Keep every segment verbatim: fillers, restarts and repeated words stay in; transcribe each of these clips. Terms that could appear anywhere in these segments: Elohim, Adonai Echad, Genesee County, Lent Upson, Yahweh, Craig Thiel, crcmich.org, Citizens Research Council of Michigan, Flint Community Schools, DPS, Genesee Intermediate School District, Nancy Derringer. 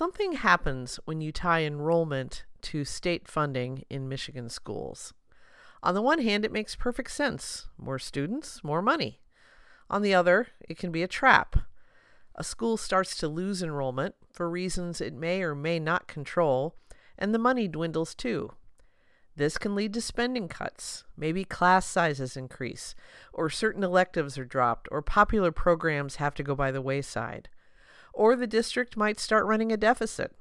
Something happens when you tie enrollment to state funding in Michigan schools. On the one hand, it makes perfect sense. More students, more money. On the other, it can be a trap. A school starts to lose enrollment for reasons it may or may not control, and the money dwindles too. This can lead to spending cuts. Maybe class sizes increase, or certain electives are dropped, or popular programs have to go by the wayside. Or the district might start running a deficit.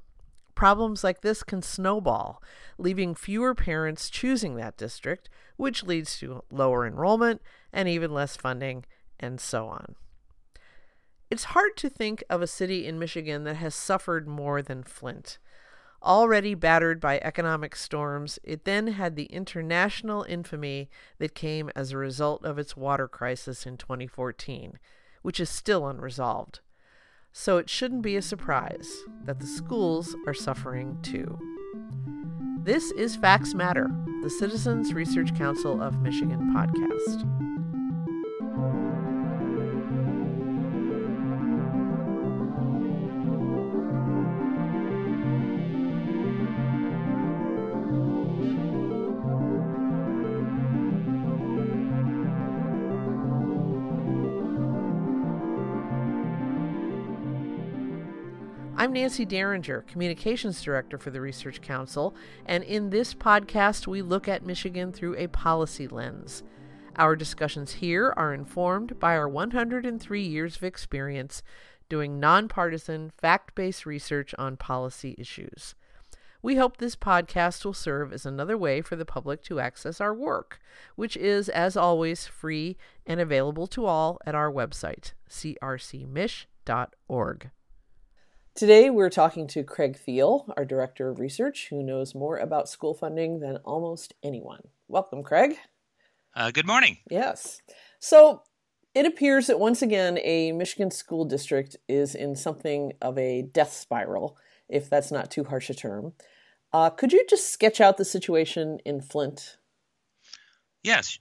Problems like this can snowball, leaving fewer parents choosing that district, which leads to lower enrollment and even less funding, and so on. It's hard to think of a city in Michigan that has suffered more than Flint. Already battered by economic storms, it then had the international infamy that came as a result of its water crisis in twenty fourteen, which is still unresolved. So it shouldn't be a surprise that the schools are suffering too. This is Facts Matter, the Citizens Research Council of Michigan podcast. I'm Nancy Derringer, Communications Director for the Research Council, and in this podcast, we look at Michigan through a policy lens. Our discussions here are informed by our one hundred three years of experience doing nonpartisan, fact-based research on policy issues. We hope this podcast will serve as another way for the public to access our work, which is, as always, free and available to all at our website, c r c mich dot org. Today, we're talking to Craig Thiel, our Director of Research, who knows more about school funding than almost anyone. Welcome, Craig. Uh, good morning. Yes. So it appears that once again, a Michigan school district is in something of a death spiral, if that's not too harsh a term. Uh, could you just sketch out the situation in Flint? Yes.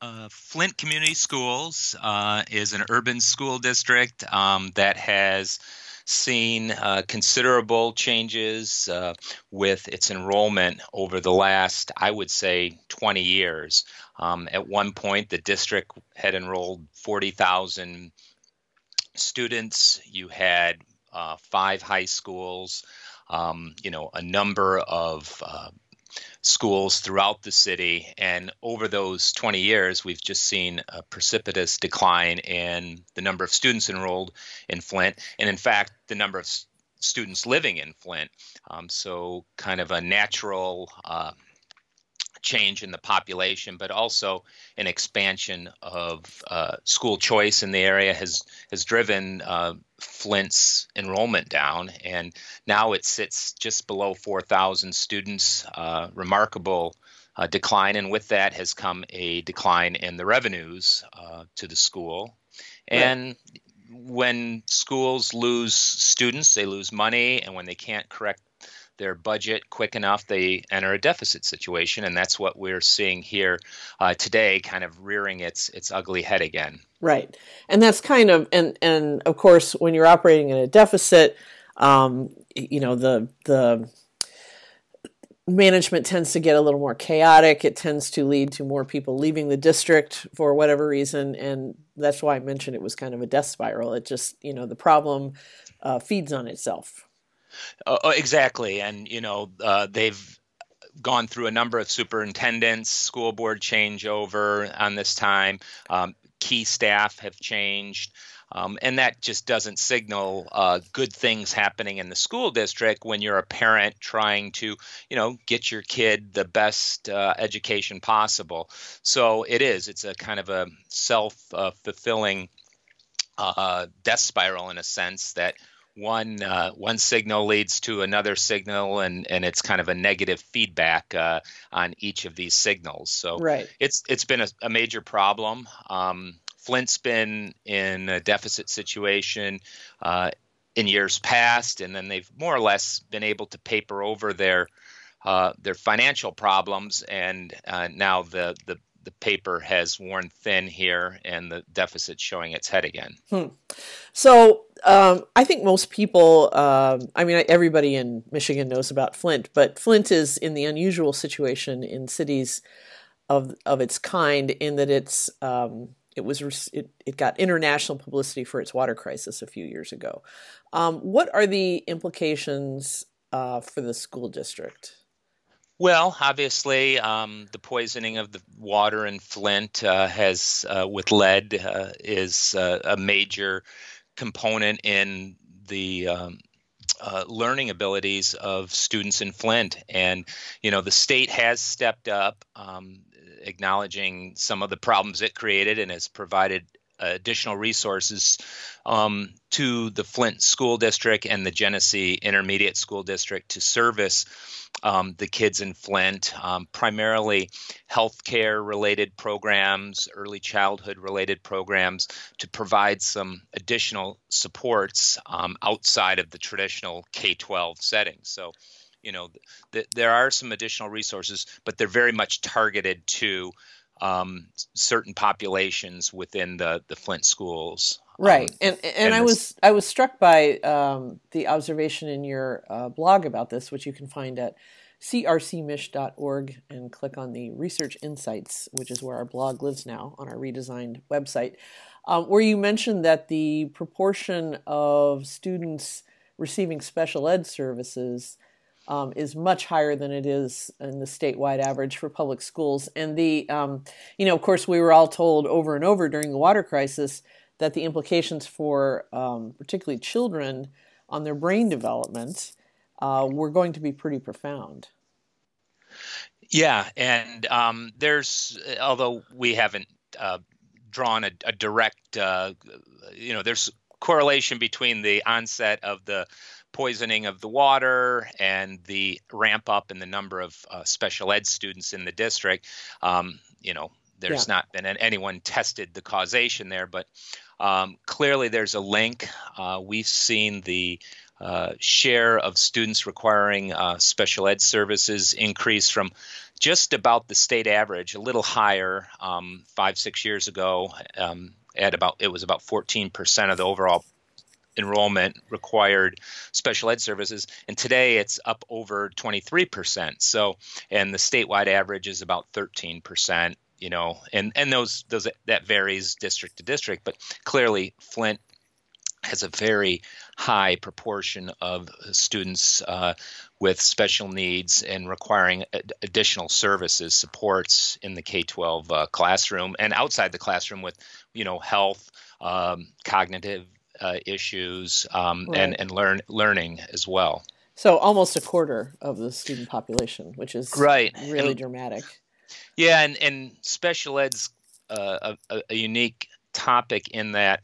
Uh, Flint Community Schools uh, is an urban school district um, that has seen uh, considerable changes uh, with its enrollment over the last, I would say, twenty years. Um, at one point, the district had enrolled forty thousand students. You had uh, five high schools, um, you know, a number of uh, schools throughout the city. And over those twenty years, we've just seen a precipitous decline in the number of students enrolled in Flint. And in fact, the number of s- students living in Flint. Um, so kind of a natural uh, change in the population, but also an expansion of uh, school choice in the area has, has driven uh, Flint's enrollment down, and now it sits just below four thousand students, uh, remarkable uh, decline, and with that has come a decline in the revenues uh, to the school. And right. When schools lose students, they lose money, and when they can't correct their budget quick enough, they enter a deficit situation, and that's what we're seeing here uh, today, kind of rearing its its ugly head again. Right, and that's kind of and and of course, when you're operating in a deficit, um, you know the the management tends to get a little more chaotic. It tends to lead to more people leaving the district for whatever reason, and that's why I mentioned it was kind of a death spiral. It just you know the problem uh, feeds on itself. Uh, exactly. And, you know, uh, they've gone through a number of superintendents, school board changeover on this time. Um, key staff have changed. Um, and that just doesn't signal uh, good things happening in the school district when you're a parent trying to, you know, get your kid the best uh, education possible. So it is. It's a kind of a self-fulfilling uh, uh, death spiral in a sense that One uh, one signal leads to another signal, and, and it's kind of a negative feedback uh, on each of these signals. So right. it's it's been a, a major problem. Um, Flint's been in a deficit situation uh, in years past, and then they've more or less been able to paper over their uh, their financial problems, and uh, now the the the paper has worn thin here and the deficit's showing its head again. Hmm. So um, I think most people, um, I mean, everybody in Michigan knows about Flint, but Flint is in the unusual situation in cities of of its kind in that it's um, it was it, it got international publicity for its water crisis a few years ago. Um, what are the implications uh, for the school district? Well, obviously, um, the poisoning of the water in Flint uh, has, uh, with lead, uh, is uh, a major component in the um, uh, learning abilities of students in Flint. And, you know, the state has stepped up, um, acknowledging some of the problems it created, and has provided additional resources um, to the Flint School District and the Genesee Intermediate School District to service um, the kids in Flint, um, primarily healthcare-related programs, early childhood-related programs, to provide some additional supports um, outside of the traditional K twelve setting. So, you know, th- th- there are some additional resources, but they're very much targeted to Um, certain populations within the, the Flint schools. Right. Um, and and, and I was I was struck by um, the observation in your uh, blog about this, which you can find at C R C mich dot org and click on the Research Insights, which is where our blog lives now on our redesigned website, um, where you mentioned that the proportion of students receiving special ed services Um, is much higher than it is in the statewide average for public schools. And the, um, you know, of course, we were all told over and over during the water crisis that the implications for um, particularly children on their brain development uh, were going to be pretty profound. Yeah, and um, there's, although we haven't uh, drawn a, a direct, uh, you know, there's correlation between the onset of the poisoning of the water and the ramp up in the number of uh, special ed students in the district. Um, you know, there's yeah. not been anyone tested the causation there, but um, clearly there's a link. Uh, we've seen the uh, share of students requiring uh, special ed services increase from just about the state average, a little higher um, five, six years ago um, at about, it was about fourteen percent of the overall enrollment required special ed services, and today it's up over twenty-three percent. So, and the statewide average is about thirteen percent. You know, and and those those that varies district to district, but clearly Flint has a very high proportion of students uh, with special needs and requiring ad- additional services, supports in the K twelve uh, classroom and outside the classroom with, you know, health, um, cognitive Uh, issues um, right. and and learn learning as well. So almost a quarter of the student population, which is right. really and, dramatic. Yeah, and and special ed's uh, a, a unique topic in that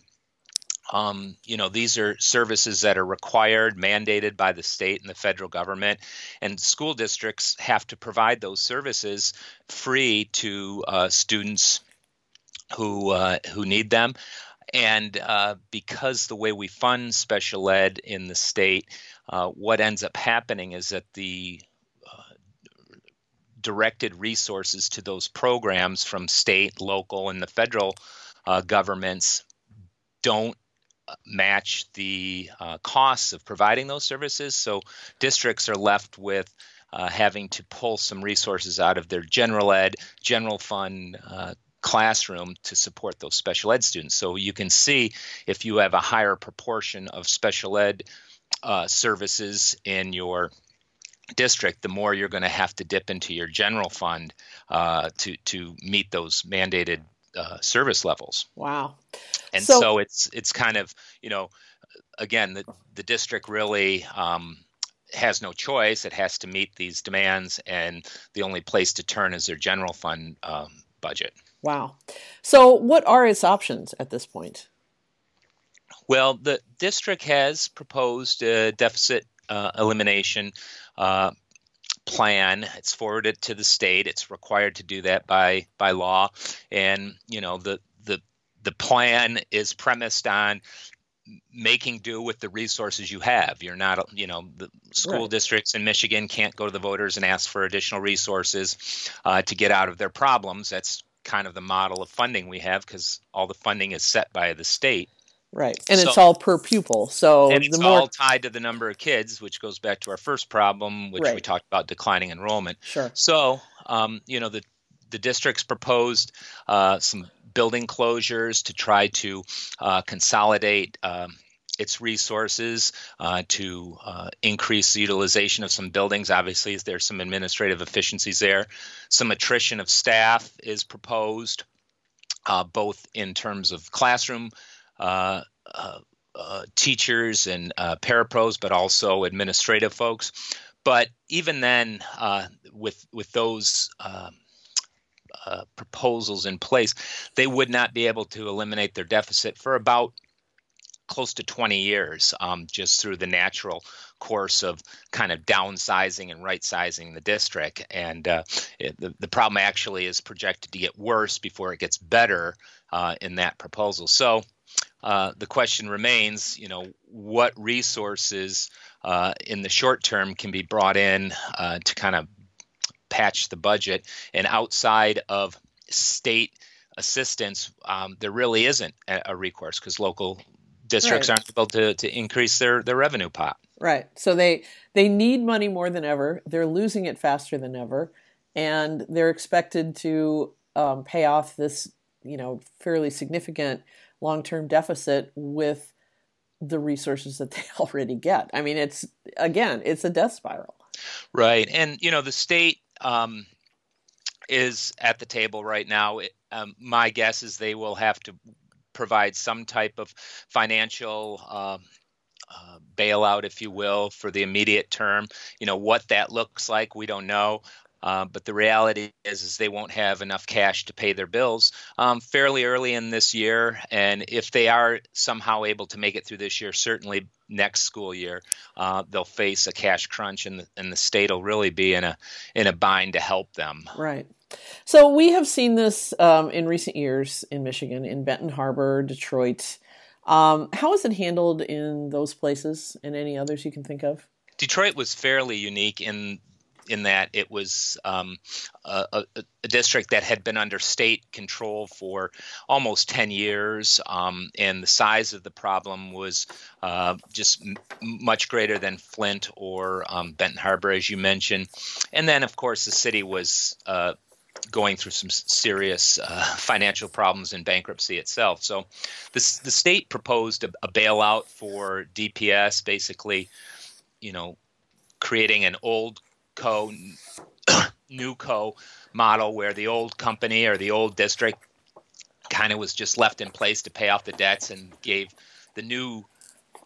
um, you know, these are services that are required, mandated by the state and the federal government, and school districts have to provide those services free to uh, students who uh, who need them. And uh, because the way we fund special ed in the state, uh, what ends up happening is that the uh, directed resources to those programs from state, local, and the federal uh, governments don't match the uh, costs of providing those services. So districts are left with uh, having to pull some resources out of their general ed, general fund uh classroom to support those special ed students. So you can see if you have a higher proportion of special ed uh, services in your district, the more you're going to have to dip into your general fund uh, to to meet those mandated uh, service levels. Wow! And so, so it's it's kind of, you know, again, the the district really um, has no choice; it has to meet these demands, and the only place to turn is their general fund um, budget. Wow. So what are its options at this point? Well, the district has proposed a deficit uh, elimination uh, plan. It's forwarded to the state. It's required to do that by by law. And, you know, the the the plan is premised on making do with the resources you have. You're not, you know, the school right. districts in Michigan can't go to the voters and ask for additional resources uh, to get out of their problems. That's kind of the model of funding we have, because all the funding is set by the state. Right. And so, it's all per pupil. So and it's the more... all tied to the number of kids, which goes back to our first problem, which right. we talked about declining enrollment. Sure. So, um, you know, the, the districts proposed uh, some building closures to try to uh, consolidate um, its resources uh, to uh, increase the utilization of some buildings. Obviously, there's some administrative efficiencies there. Some attrition of staff is proposed, uh, both in terms of classroom Uh, uh, uh, teachers and uh, parapros, but also administrative folks. But even then, uh, with with those uh, uh, proposals in place, they would not be able to eliminate their deficit for about close to twenty years, um, just through the natural course of kind of downsizing and right-sizing the district. And uh, it, the, the problem actually is projected to get worse before it gets better uh, in that proposal. So Uh, the question remains, you know, what resources uh, in the short term can be brought in uh, to kind of patch the budget, and outside of state assistance, um, there really isn't a recourse because local districts right. aren't able to, to increase their, their revenue pot. Right. So they they need money more than ever. They're losing it faster than ever, and they're expected to um, pay off this, you know, fairly significant long-term deficit with the resources that they already get. I mean, it's, again, it's a death spiral. Right. And, you know, the state um, is at the table right now. It, um, my guess is they will have to provide some type of financial um, uh, bailout, if you will, for the immediate term. You know, what that looks like, we don't know. Uh, but the reality is, is they won't have enough cash to pay their bills um, fairly early in this year. And if they are somehow able to make it through this year, certainly next school year, uh, they'll face a cash crunch, and the, and the state will really be in a in a bind to help them. Right. So we have seen this um, in recent years in Michigan, in Benton Harbor, Detroit. Um, how is it handled in those places and any others you can think of? Detroit was fairly unique in in that it was um, a, a district that had been under state control for almost ten years, um, and the size of the problem was uh, just m- much greater than Flint or um, Benton Harbor, as you mentioned. And then, of course, the city was uh, going through some serious uh, financial problems and bankruptcy itself. So this, the state proposed a, a bailout for D P S, basically, you know, creating an old co new co model where the old company or the old district kind of was just left in place to pay off the debts, and gave the new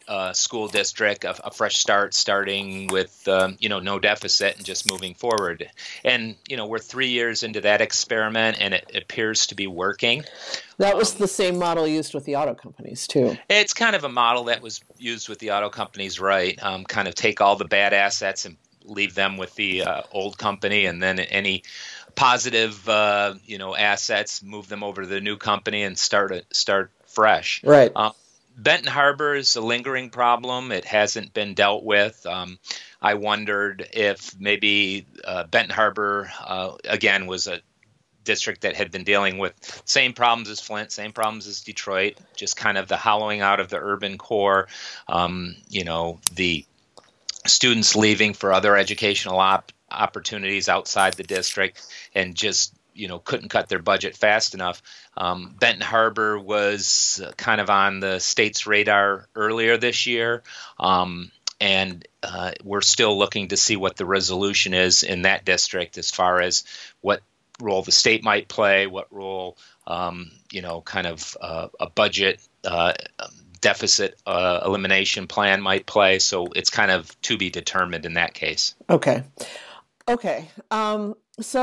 uh, school district a, a fresh start, starting with um, you know no deficit and just moving forward. And you know we're three years into that experiment, and it appears to be working. That was um, the same model used with the auto companies too. It's kind of a model that was used with the auto companies, right? Um, kind of take all the bad assets and leave them with the uh, old company, and then any positive, uh, you know, assets, move them over to the new company and start a, start fresh. Right. Um, Benton Harbor is a lingering problem. It hasn't been dealt with. Um, I wondered if maybe uh, Benton Harbor, uh, again, was a district that had been dealing with same problems as Flint, same problems as Detroit, just kind of the hollowing out of the urban core, um, you know, the students leaving for other educational op- opportunities outside the district, and just, you know, couldn't cut their budget fast enough. Um, Benton Harbor was kind of on the state's radar earlier this year, um, and uh, we're still looking to see what the resolution is in that district as far as what role the state might play, what role, um, you know, kind of uh, a budget uh deficit uh, elimination plan might play. So it's kind of to be determined in that case. Okay. Okay. Um, so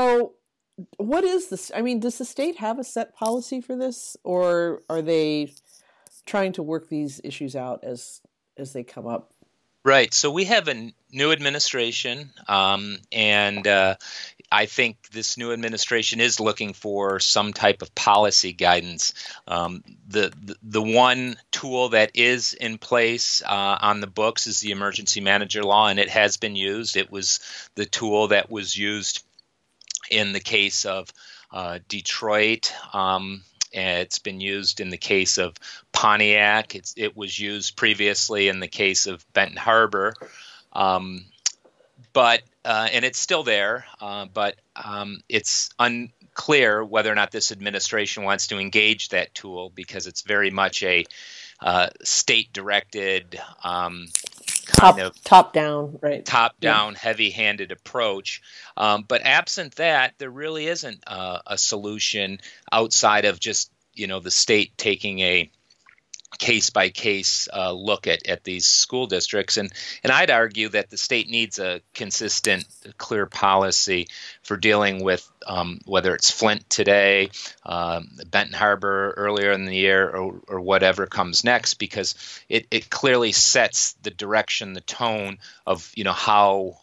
what is this? I mean, does the state have a set policy for this, or are they trying to work these issues out as, as they come up? Right. So we have a new administration, um, and uh, I think this new administration is looking for some type of policy guidance. Um, the, the the one tool that is in place uh, on the books is the emergency manager law, and it has been used. It was the tool that was used in the case of uh, Detroit. Um, it's been used in the case of Pontiac. It's, it was used previously in the case of Benton Harbor. Um, but uh, and it's still there, uh, but um, it's unclear whether or not this administration wants to engage that tool, because it's very much a uh, state-directed um, kind top, of top down, right? Top down, yeah. Heavy-handed approach. Um, but absent that, there really isn't uh, a solution outside of just, you know, the state taking a case-by-case uh, look at, at these school districts. And, and I'd argue that the state needs a consistent, clear policy for dealing with um, whether it's Flint today, um, Benton Harbor earlier in the year, or, or whatever comes next, because it, it clearly sets the direction, the tone of, you know, how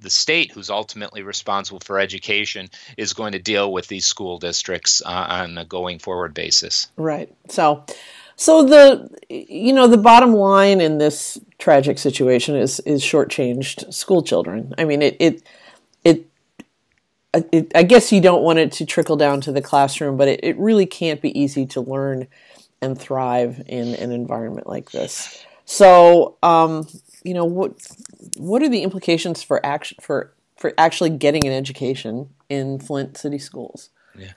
the state, who's ultimately responsible for education, is going to deal with these school districts uh, on a going forward basis. Right. So... So the, you know, the bottom line in this tragic situation is is shortchanged school children. I mean, it it it, it I guess you don't want it to trickle down to the classroom, but it, it really can't be easy to learn and thrive in an environment like this. So, um, you know, what what are the implications for action for for actually getting an education in Flint City schools? Yeah.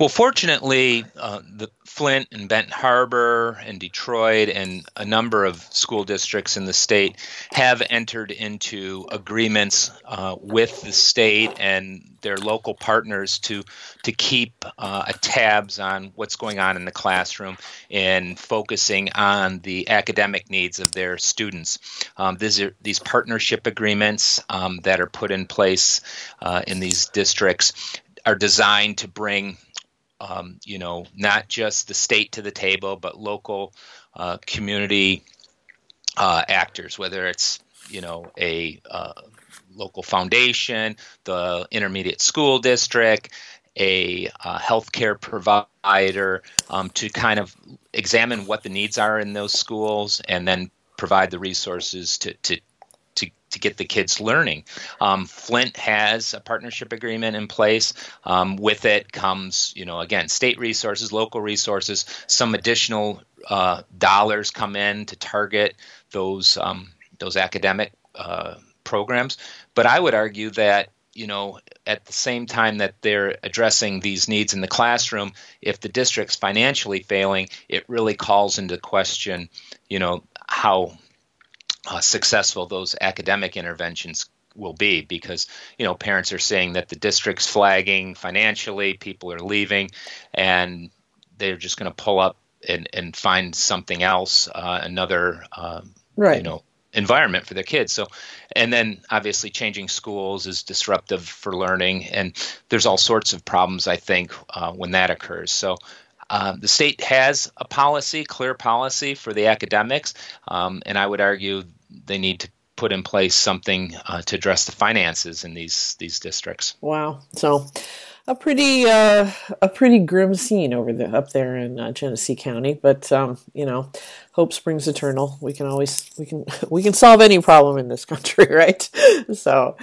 Well, fortunately, uh, the Flint and Benton Harbor and Detroit and a number of school districts in the state have entered into agreements uh, with the state and their local partners to to keep uh, a tabs on what's going on in the classroom and focusing on the academic needs of their students. Um, these are these partnership agreements um, that are put in place uh, in these districts are designed to bring, um, you know, not just the state to the table, but local uh, community uh, actors, whether it's, you know, a uh, local foundation, the intermediate school district, a uh, healthcare provider, um, to kind of examine what the needs are in those schools and then provide the resources to, to to get the kids learning. Um, Flint has a partnership agreement in place. Um, with it comes, you know, again, state resources, local resources, some additional uh, dollars come in to target those um, those academic uh, programs. But I would argue that, you know, at the same time that they're addressing these needs in the classroom, if the district's financially failing, it really calls into question, you know, how Uh, successful those academic interventions will be, because, you know, parents are saying that the district's flagging financially, people are leaving, and they're just going to pull up and, and find something else, uh, another, um, right. you know, environment for their kids. So, and then obviously changing schools is disruptive for learning, and there's all sorts of problems, I think, uh, when that occurs. So, Uh, the state has a policy, clear policy for the academics, um, and I would argue they need to put in place something uh, to address the finances in these these districts. Wow! So a pretty uh, a pretty grim scene over the up there in uh, Genesee County, but um, you know, hope springs eternal. We can always we can we can solve any problem in this country, right? So,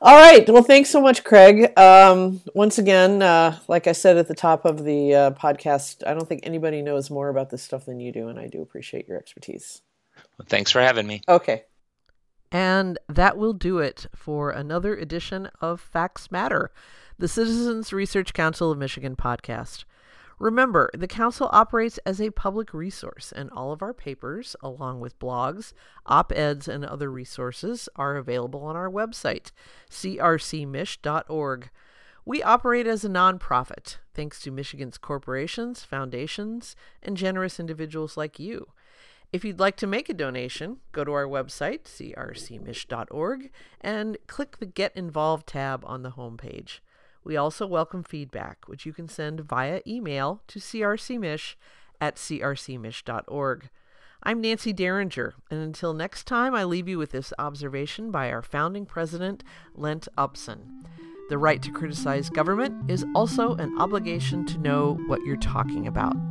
all right. Well, thanks so much, Craig. Um, once again, uh, like I said at the top of the uh, podcast, I don't think anybody knows more about this stuff than you do, and I do appreciate your expertise. Well, thanks for having me. Okay. And that will do it for another edition of Facts Matter, the Citizens Research Council of Michigan podcast. Remember, the council operates as a public resource, and all of our papers, along with blogs, op-eds, and other resources, are available on our website, c r c mich dot org. We operate as a nonprofit, thanks to Michigan's corporations, foundations, and generous individuals like you. If you'd like to make a donation, go to our website, c r c mich dot org, and click the Get Involved tab on the homepage. We also welcome feedback, which you can send via email to c r c mich at c r c mich dot org. I'm Nancy Derringer, and until next time, I leave you with this observation by our founding president, Lent Upson. The right to criticize government is also an obligation to know what you're talking about.